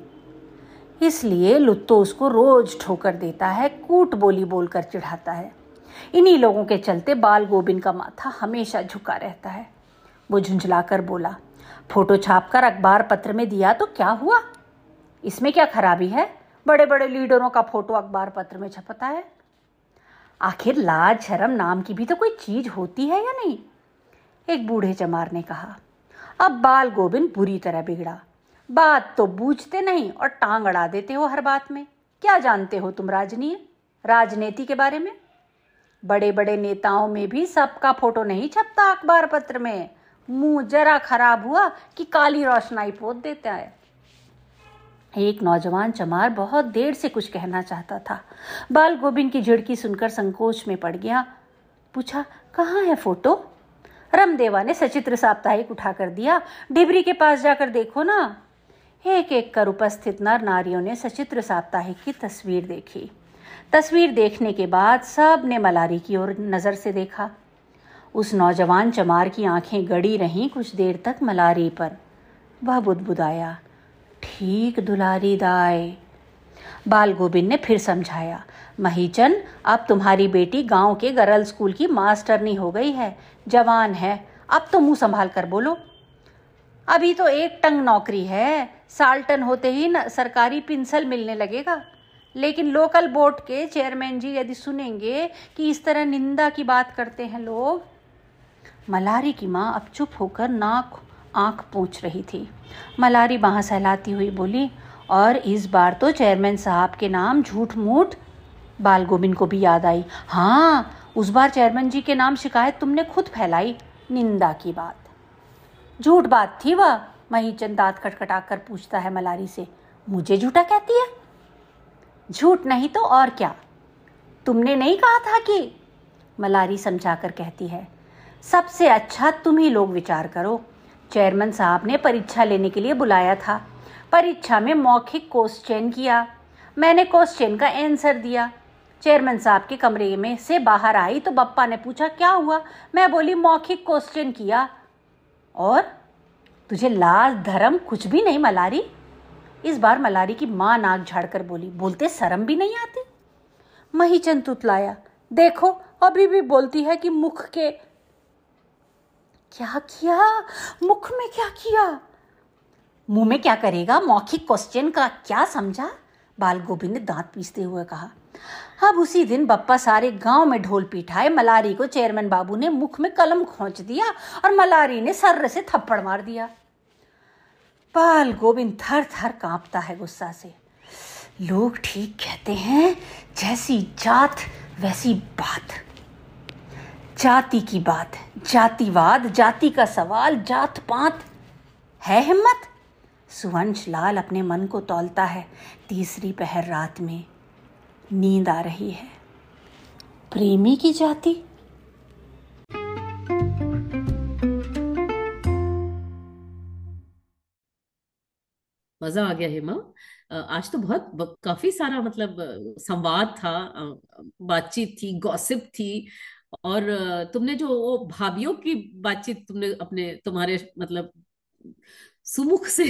इसलिए लुत्तो उसको रोज ठोकर देता है, कूट बोली बोलकर चिढ़ाता है। इन्हीं लोगों के चलते बाल गोबिंद का माथा हमेशा झुका रहता है। वो झुंझलाकर बोला, फोटो छापकर अखबार पत्र में दिया तो क्या हुआ? इसमें क्या खराबी है? बड़े बड़े लीडरों का फोटो अखबार पत्र में छपता है। आखिर लाज शर्म नाम की भी तो कोई चीज होती है या नहीं? एक बूढ़े चमार ने कहा। अब बाल गोबिंद बुरी तरह बिगड़ा। बात तो बूझते नहीं और टांग अड़ा देते हो हर बात में। क्या जानते हो तुम राजनीति के बारे में? बड़े बड़े नेताओं में भी सबका फोटो नहीं छपता अखबार पत्र में। मुंह जरा खराब हुआ कि काली रोशनाई पोत देता है। एक नौजवान चमार बहुत देर से कुछ कहना चाहता था। बाल गोबिंद की झिड़की सुनकर संकोच में पड़ गया। पूछा, कहाँ है फोटो? रामदेवा ने सचित्र साप्ताहिक उठा कर दिया। डिबरी के पास जाकर देखो ना। एक एक कर उपस्थित नर नारियों ने सचित्र साप्ताहिक की तस्वीर देखी। तस्वीर देखने के बाद सब ने मलारी की ओर नजर से देखा। उस नौजवान चमार की आंखें गड़ी रहीं कुछ देर तक मलारी पर। वह बुदबुदाया, ठीक दुलारी दाए। बाल गोबिंद ने फिर समझाया, महीचन अब तुम्हारी बेटी गांव के गर्ल स्कूल की मास्टरनी हो गई है, जवान है, अब तो मुंह संभाल कर बोलो। अभी तो एक टंग नौकरी है, साल्टन होते ही न सरकारी पिंसल मिलने लगेगा। लेकिन लोकल बोर्ड के चेयरमैन जी यदि सुनेंगे कि इस तरह निंदा की बात करते हैं लोग। मलारी की माँ अब चुप होकर नाक आँख पोंछ रही थी। मलारी बाहर सहलाती हुई बोली, और इस बार तो चेयरमैन साहब के नाम झूठ मूठ। बाल गोबिंद को भी याद आई, हाँ उस बार चेयरमैन जी के नाम शिकायत तुमने खुद फैलाई, निंदा की बात। झूठ बात थी वह। महीचंद दांत खटखटाकर पूछता है मलारी से, मुझे झूठा कहती है? झूठ नहीं तो और क्या, तुमने नहीं कहा था कि? मलारी समझा कर कहती है, सबसे अच्छा तुम ही लोग विचार करो। चेयरमैन साहब ने परीक्षा लेने के लिए बुलाया था। परीक्षा में मौखिक क्वेश्चन किया, मैंने क्वेश्चन का आंसर दिया। चेयरमैन साहब के कमरे में से बाहर आई तो बप्पा ने पूछा क्या हुआ। मैं बोली मौखिक क्वेश्चन किया। और तुझे लाज धर्म कुछ भी नहीं मलारी। इस बार मलारी की माँ नाक झाड़कर बोली, बोलते शर्म भी नहीं आती। महीचंद तुतलाया, देखो अभी भी बोलती है कि मुख के क्या किया, मुख में क्या किया, मुंह में क्या करेगा, मौखिक क्वेश्चन का क्या समझा। बाल गोविंद ने दांत पीसते हुए कहा। अब उसी दिन बप्पा सारे गांव में ढोल पीटाए। मलारी को चेयरमैन बाबू ने मुख में कलम खोंच दिया और मलारी ने सर्र से थप्पड़ मार दिया। बाल गोविंद थर थर कांपता है गुस्सा से। लोग ठीक कहते हैं, जैसी जात वैसी बात। जाति की बात, जातिवाद, जाति का सवाल, जात पात। है हिम्मत। सुवंश लाल अपने मन को तौलता है। तीसरी पहर रात में नींद आ रही है। प्रेमी की जाति। मजा आ गया हेमा। आज तो बहुत काफी सारा मतलब संवाद था, बातचीत थी, गॉसिप थी। और तुमने जो वो भाभियों की बातचीत तुमने अपने तुम्हारे मतलब सुमुख से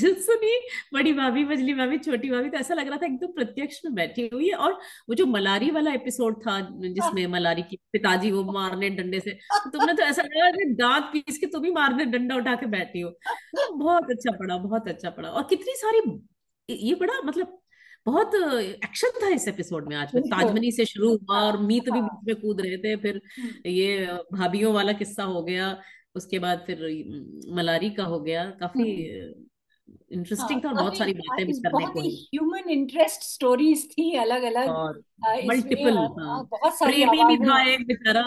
सुनी, बड़ी भाभी, मजली भाभी, छोटी भाभी, तो ऐसा लग रहा था एकदम प्रत्यक्ष में बैठी हुई है। और वो जो मलारी वाला एपिसोड था जिसमें मलारी की पिताजी वो मारने डंडे से, तुमने तो ऐसा लगा दांत पीस के तुम ही मारने डंडा उठा के बैठी हो। बहुत अच्छा पड़ा, बहुत अच्छा पड़ा। और कितनी सारी ये बड़ा मतलब बहुत एक्शन था इस एपिसोड में आज में। ताजमनी से शुरू हुआ और मीत भी बीच में कूद रहे थे, फिर ये भाभियों वाला किस्सा हो गया, उसके बाद फिर मलारी का हो गया। काफी इंटरेस्टिंग था, बहुत सारी बातें करने को, ह्यूमन इंटरेस्ट स्टोरीज थी अलग अलग, मल्टीपल। बहुत सारी प्रेमी भी था एक बेचारा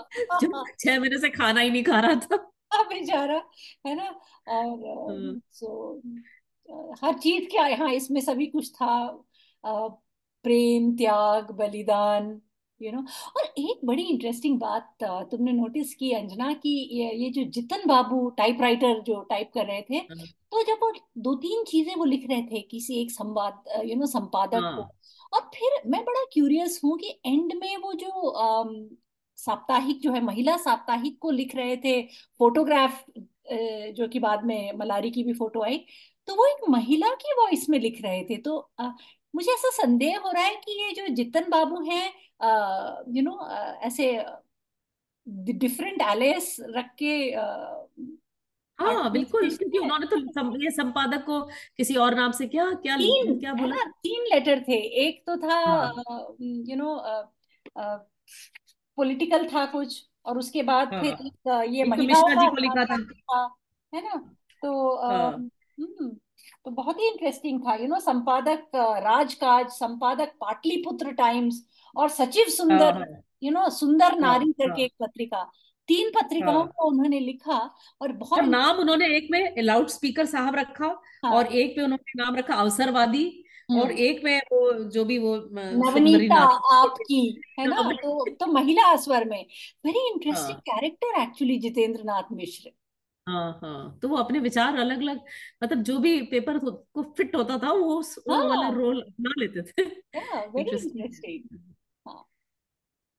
जो 6 महीने से खाना ही नहीं खा रहा था बेचारा, है ना। और हर चीज क्या है, हाँ इसमें सभी कुछ था, प्रेम, त्याग, बलिदान, यू नो। और एक बड़ी इंटरेस्टिंग बात तुमने नोटिस की अंजना की ये जो जितन बाबू टाइपराइटर जो टाइप कर रहे थे, तो जब वो 2-3 चीजें वो लिख रहे थे किसी एक संवाद यू नो संपादक को, और फिर मैं बड़ा क्यूरियस हूँ कि एंड में वो जो साप्ताहिक जो है महिला साप्ताहिक को लिख रहे थे, फोटोग्राफ जो कि बाद में मलारी की भी फोटो आई, तो वो एक महिला की वॉइस में लिख रहे थे। तो मुझे ऐसा संदेह हो रहा है कि ये जो जितन बाबू हैं यू नो ऐसे डिफरेंट एलेस रख के हाँ बिल्कुल, क्योंकि उन्होंने तो ये संपादक को किसी और नाम से क्या क्या क्या बोला, 3 लेटर थे। एक तो था यू नो पॉलिटिकल था कुछ, और उसके बाद फिर ये महिला था, है ना। तो बहुत ही इंटरेस्टिंग था, यू नो। संपादक राजकाज, संपादक पाटलिपुत्र टाइम्स, और सचिव सुंदर, यू नो सुंदर नारी करके एक पत्रिका, 3 पत्रिकाओं को उन्होंने लिखा। और बहुत नाम उन्होंने एक में लाउड स्पीकर साहब रखा, और एक में उन्होंने नाम रखा अवसरवादी, और एक में वो जो भी वो नवनीता आपकी, है ना। तो महिला स्वर में very interesting character actually Jitendra Nath Mishra. हाँ, तो वो अपने विचार अलग अलग मतलब जो भी पेपर को फिट होता था वो वाला रोल अपना लेते थे। Very interesting.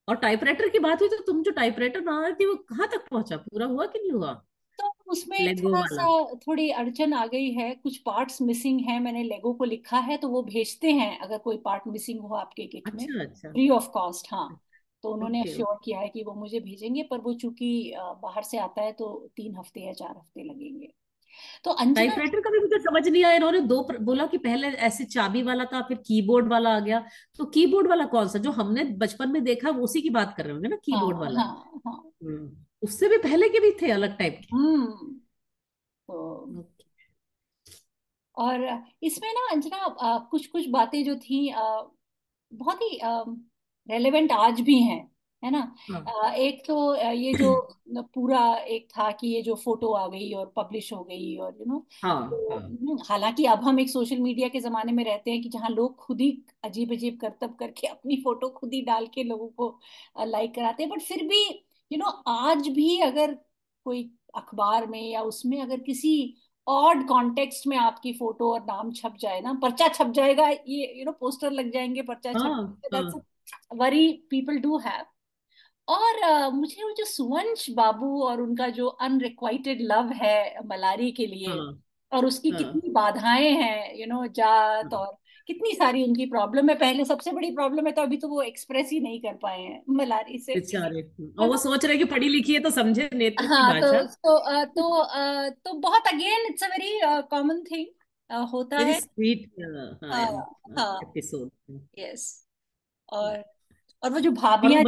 और टाइपराइटर की बात हुई तो तुम जो टाइपराइटर बना रही थी वो कहाँ तक पहुंचा, पूरा हुआ कि नहीं हुआ? तो उसमें थोड़ा सा थोड़ी अड़चन आ गई है, कुछ पार्ट्स मिसिंग है। मैंने लेगो को लिखा है तो वो भेजते हैं अगर कोई पार्ट मिसिंग हो आपके किट में, फ्री ऑफ कॉस्ट। हाँ, तो उन्होंने श्योर किया है कि वो मुझे भेजेंगे, पर वो चूंकि बाहर से आता है तो 3 हफ्ते या 4 हफ्ते लगेंगे। तो टाइपराइटर का भी मुझे समझ नहीं आया, इन्होंने दो बोला कि पहले ऐसे चाबी वाला था, फिर कीबोर्ड वाला आ गया। तो कीबोर्ड वाला कौन सा, जो हमने बचपन में देखा वो उसी की बात कर रहे होंगे ना, कीबोर्ड वाला। उससे भी पहले के भी थे अलग टाइप के। और इसमें ना अंजना कुछ कुछ बातें जो थी बहुत ही रेलेवेंट आज भी हैं, है ना। एक तो ये जो पूरा एक था कि ये जो फोटो आ गई और पब्लिश हो गई, और यू नो हालांकि अब हम एक सोशल मीडिया के जमाने में रहते हैं कि जहाँ लोग खुद ही अजीब अजीब करतब करके अपनी फोटो खुद ही डाल के लोगों को लाइक कराते हैं, बट फिर भी आज भी अगर कोई अखबार में या उसमें अगर किसी ऑड कॉन्टेक्स्ट में आपकी फोटो और नाम छप जाए ना, पर्चा छप जाएगा, ये पोस्टर लग जाएंगे, पर्चा छप, वरी पीपल डू हैव। और मुझे वो जो सुवंश बाबू और उनका जो अनरिक्वाइटेड लव है मलारी के लिए, और उसकी कितनी बाधाएं हैं, जात और कितनी सारी उनकी प्रॉब्लम है, पहले सबसे बड़ी प्रॉब्लम है, तो अभी तो वो एक्सप्रेस ही नहीं कर पाए हैं मलारी से, और वो सोच रहे कि पढ़ी लिखी है तो समझे नेत्र की भाषा। तो बहुत again it's a very common thing होता है। और वो जो भाभियां,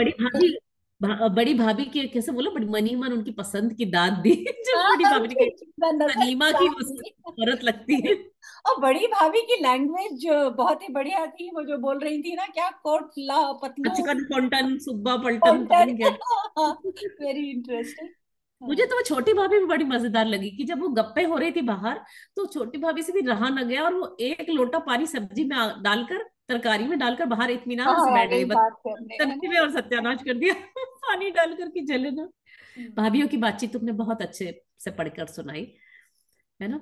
बड़ी भाभी की कैसे बोलो, बड़ी मनीमन उनकी पसंद की दाद दी, जो बड़ी भाभी की मनीमा की औरत लगती है। और बड़ी भाभी की लैंग्वेज बहुत ही बढ़िया थी, वो जो बोल रही थी ना, क्या कोटला पतला सुब्बा पलटन, वेरी इंटरेस्टिंग। मुझे तो वो छोटी भाभी भी बड़ी मजेदार लगी कि जब वो गप्पे हो रही थी बाहर, तो छोटी भाभी से भी रहा न गया और वो एक लोटा पानी सब्जी में डालकर, तरकारी में डालकर बाहर इत्मीनान से बैठ गई, सब्जी में और सत्यानाश कर दिया पानी डाल करके जले ना। भाभियों की बातचीत तुमने बहुत अच्छे से पढ़कर सुनाई है ना।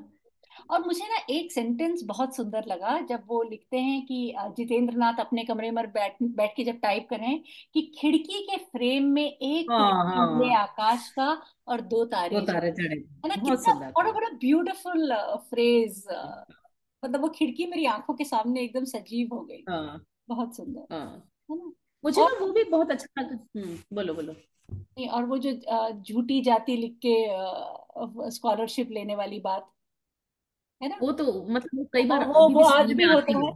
और मुझे ना एक सेंटेंस बहुत सुंदर लगा, जब वो लिखते हैं कि जितेंद्र नाथ अपने कमरे में बैठ के जब टाइप करें कि खिड़की के फ्रेम में एक आकाश का और दो तारे चढ़े, है ना, कितना बड़ा बड़ा ब्यूटीफुल फ्रेज। मतलब वो खिड़की मेरी आंखों के सामने एकदम सजीव हो गई, बहुत सुंदर है ना। मुझे और वो भी बहुत अच्छा लगा। बोलो बोलो। और वो जो झूठी जाति लिख के स्कॉलरशिप लेने वाली बात है ना, वो तो मतलब कई बार वो आज भी होता है,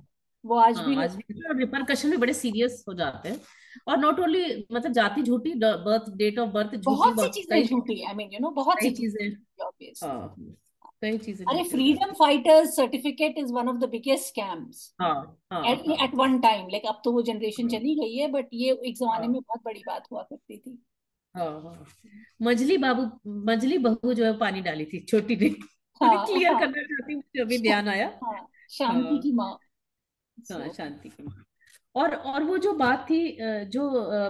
वो आज भी रिपरकशन में बड़े सीरियस हो जाते हैं। और नॉट ओनली मतलब जाति झूठी, बर्थ डेट ऑफ बर्थ बहुत सी चीजें झूठी, आई मीन बहुत सी चीजें, कई चीजें। अरे freedom fighters certificate is one of the biggest scams at one time, like अब तो वो जनरेशन चली गई है, बट ये एक जमाने में बहुत बड़ी बात हुआ करती थी। मजली बहू जो है पानी डाली थी छोटी ने, क्लियर करना चाहती हूँ, मुझे अभी ध्यान आया, शांति की माँ, शांति की माँ। और वो जो बात थी, जो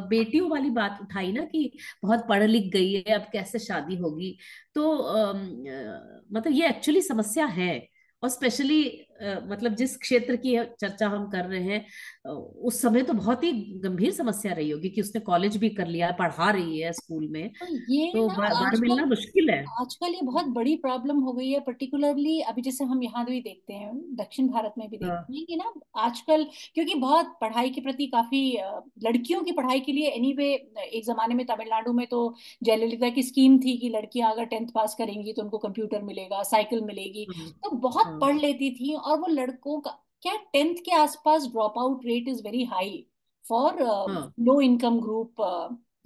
बेटियों वाली बात उठाई ना कि बहुत पढ़ लिख गई है, अब कैसे शादी होगी, तो मतलब ये एक्चुअली समस्या है। और स्पेशली मतलब जिस क्षेत्र की चर्चा हम कर रहे हैं, उस समय तो बहुत ही गंभीर समस्या रही होगी कि उसने कॉलेज भी कर लिया, पढ़ा रही है स्कूल में, तो बार मिलना मुश्किल है। आजकल ये बहुत बड़ी प्रॉब्लम हो गई है, पर्टिकुलरली अभी जैसे हम यहाँ भी देखते हैं, दक्षिण भारत में भी देखते हैं कि ना आजकल, क्योंकि बहुत पढ़ाई के प्रति काफी, लड़कियों की पढ़ाई के लिए एनीवे, एक जमाने में तमिलनाडु में तो जयललिता की स्कीम थी कि लड़कियां अगर 10th पास करेंगी तो उनको कंप्यूटर मिलेगा, साइकिल मिलेगी, तो बहुत पढ़ लेती थी। और वो लड़कों का क्या 10th के आसपास drop out rate is very high for low income group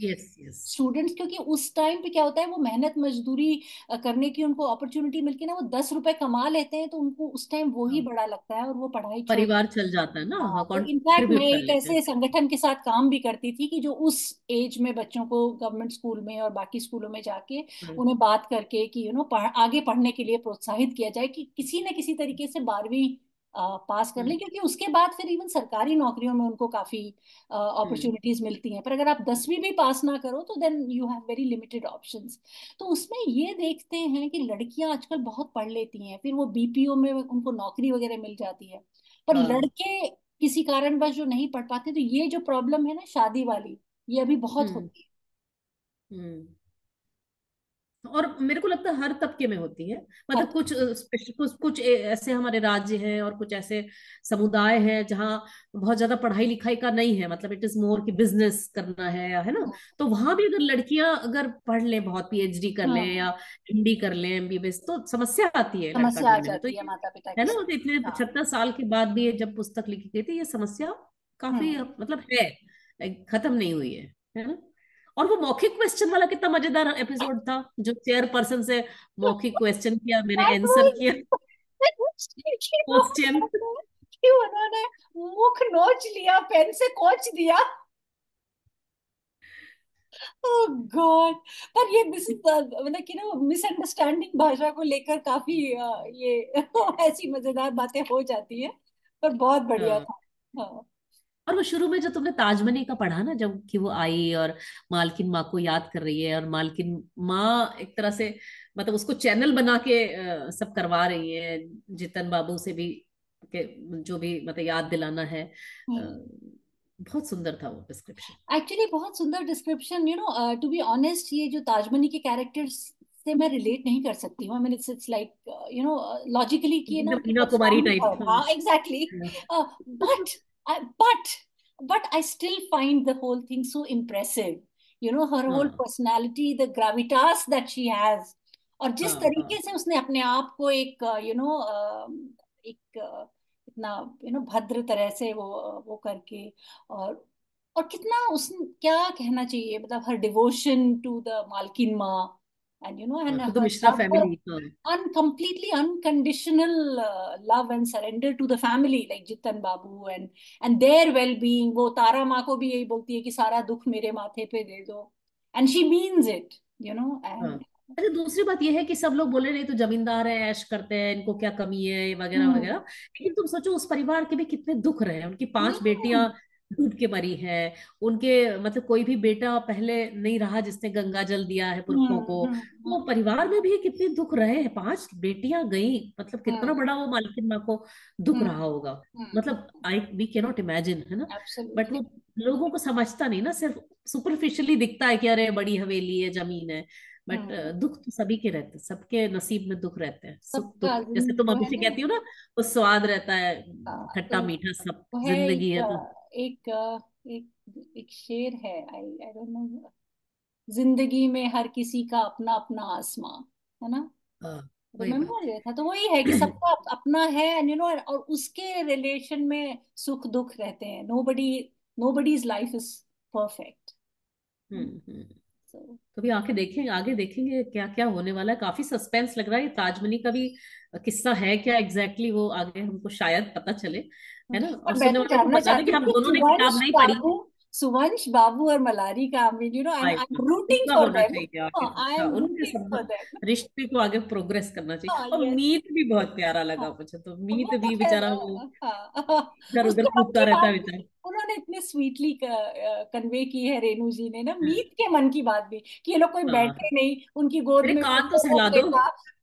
students, क्योंकि उस टाइम पे क्या होता है, वो मेहनत मजदूरी करने की उनको अपॉर्चुनिटी मिलके ना, वो 10 रुपए कमा लेते हैं, तो उनको उस टाइम वो ही बड़ा लगता है, और वो पढ़ाई, परिवार चल जाता है ना। इनफैक्ट मैं एक ऐसे संगठन के साथ काम भी करती थी कि जो उस एज में बच्चों को गवर्नमेंट स्कूल में और बाकी स्कूलों में जाके उन्हें बात करके कि आगे पढ़ने के लिए प्रोत्साहित किया जाए, कि किसी न किसी तरीके से 12वीं पास कर लें, क्योंकि उसके बाद फिर इवन सरकारी नौकरियों में उनको काफी अपॉर्चुनिटीज मिलती हैं, पर अगर आप 10वीं भी पास ना करो तो then you have very limited options. तो उसमें ये देखते हैं कि लड़कियां आजकल बहुत पढ़ लेती हैं, फिर वो बीपीओ में उनको नौकरी वगैरह मिल जाती है, पर लड़के किसी कारणवश जो नहीं पढ़ पाते, तो ये जो प्रॉब्लम है ना शादी वाली, ये अभी बहुत होती है, और मेरे को लगता है हर तबके में होती है। मतलब कुछ ऐसे हमारे राज्य हैं और कुछ ऐसे समुदाय हैं जहाँ बहुत ज्यादा पढ़ाई लिखाई का नहीं है, मतलब इट इज मोर कि बिजनेस करना है ना, तो वहां भी अगर लड़कियां अगर पढ़ लें, बहुत पीएचडी कर लें या एमडी कर लें, एमबीबीएस, तो समस्या आती है, समस्या आ जाती है माता पिता है ना। इतने 75 साल के बाद भी जब पुस्तक लिखी गई थी, ये समस्या काफी मतलब है, खत्म नहीं हुई है ना। और वो मौखिक क्वेश्चन वाला कितना मजेदार एपिसोड था, जो चेयरपर्सन से मौखिक क्वेश्चन किया, मैंने आंसर किया क्वेश्चन, कि उन्होंने मुख नोच लिया, पेन से कोच दिया। Oh god. पर ये मतलब कि ना मिसअंडरस्टैंडिंग भाषा को लेकर काफी ये ऐसी मजेदार बातें हो जाती है, पर बहुत बढ़िया था। और वो शुरू में जो तुमने ताजमहल का पढ़ा ना, जब कि वो आई और मालकिन माँ को याद कर रही है और मालकिन माँ एक तरह से मतलब उसको चैनल बना के सब करवा रही है, जितन बाबू से भी के जो भी मतलब याद दिलाना है, बहुत सुंदर था वो डिस्क्रिप्शन, एक्चुअली बहुत सुंदर description. You know to be honest, ये जो ताजमहल के कैरेक्टर्स से मैं रिलेट नहीं कर सकती हूँ, लॉजिकली कि ना मीना कुमारी टाइप, हां exactly, but I still find the whole thing so impressive, you know her whole personality, the gravitas that she has, और जिस तरीके से उसने अपने आप को एक इतना भद्र तरह से वो करके, और कितना उस क्या कहना चाहिए, मतलब हर डिवोशन टू द मालकिन माँ and you know and the Mishra family, completely unconditional love and surrender to the family like Jitan Babu and their well being. वो तारा माँ को भी यही बोलती है कि सारा दुख मेरे माथे पे दे दो, and she means it, you know. अरे दूसरी बात यह है कि सब लोग बोले नहीं तो जमींदार है, ऐश करते हैं, इनको क्या कमी है वगैरह वगैरह, लेकिन तुम सोचो उस परिवार के भी कितने दुख रहे हैं। उनकी 5 बेटियां डूब के मरी है, उनके मतलब कोई भी बेटा पहले नहीं रहा जिसने गंगा जल दिया है पुरखों को, वो परिवार में भी कितने दुख रहे हैं, 5 बेटियां गई, मतलब कितना बड़ा वो मालकिन माँ को दुख रहा होगा, मतलब वी कैन नॉट इमेजिन, है ना। बट वो लोगों को समझता नहीं ना, सिर्फ सुपरफिशियली दिखता है कि अरे बड़ी हवेली है, जमीन है, बट दुख तो सभी के रहते हैं, सबके नसीब में दुख रहते हैं, सब दुख, जैसे तुम अभी से कहती हो ना, वो स्वाद रहता है, खट्टा मीठा सब जिंदगी है। एक शेर है, आई डोंट नो, जिंदगी में हर किसी का अपना अपना आसमां, है ना, रिमेम्बर था, तो वही है कि सबका अपना है, एंड यू नो, और उसके रिलेशन में सुख दुख रहते हैं, नोबडीज लाइफ इज परफेक्ट। कभी आगे देखेंगे क्या क्या होने वाला है, काफी सस्पेंस लग रहा है। ताजमहल का भी किस्सा है क्या एग्जैक्टली, वो आगे हमको शायद पता चले, है ना। और कि हम दोनों ने किताब नहीं पढ़ी, सुवंश बाबू और मलारी का, you know I am rooting for them, रिश्ते को आगे प्रोग्रेस करना चाहिए। और मीत भी बहुत प्यारा लगा मुझे, तो मीत भी बेचारा इधर-उधर कूदता रहता है बेचारा, उन्होंने इतने स्वीटली कन्वे की है रेनू जी ने ना मीत के मन की बात भी, कि ये लोग कोई बैठे नहीं, उनकी गोद में कान तो सहला दो,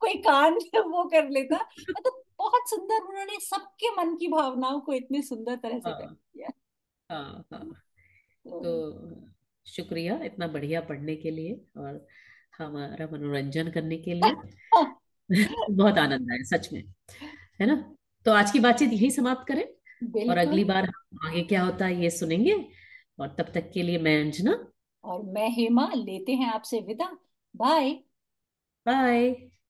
कोई कान वो कर लेता, मतलब बहुत सुंदर उन्होंने सबके मन की भावनाओं को इतने सुंदर तरह से व्यक्त किया। तो शुक्रिया इतना बढ़िया पढ़ने के लिए और हमारा मनोरंजन करने के लिए, बहुत आनंद आया सच में, है ना। तो आज की बातचीत यही समाप्त करें, और अगली बार आगे क्या होता है ये सुनेंगे, और तब तक के लिए मैं अंजना और मैं हेमा लेते हैं आपसे विदा, बाय बाय।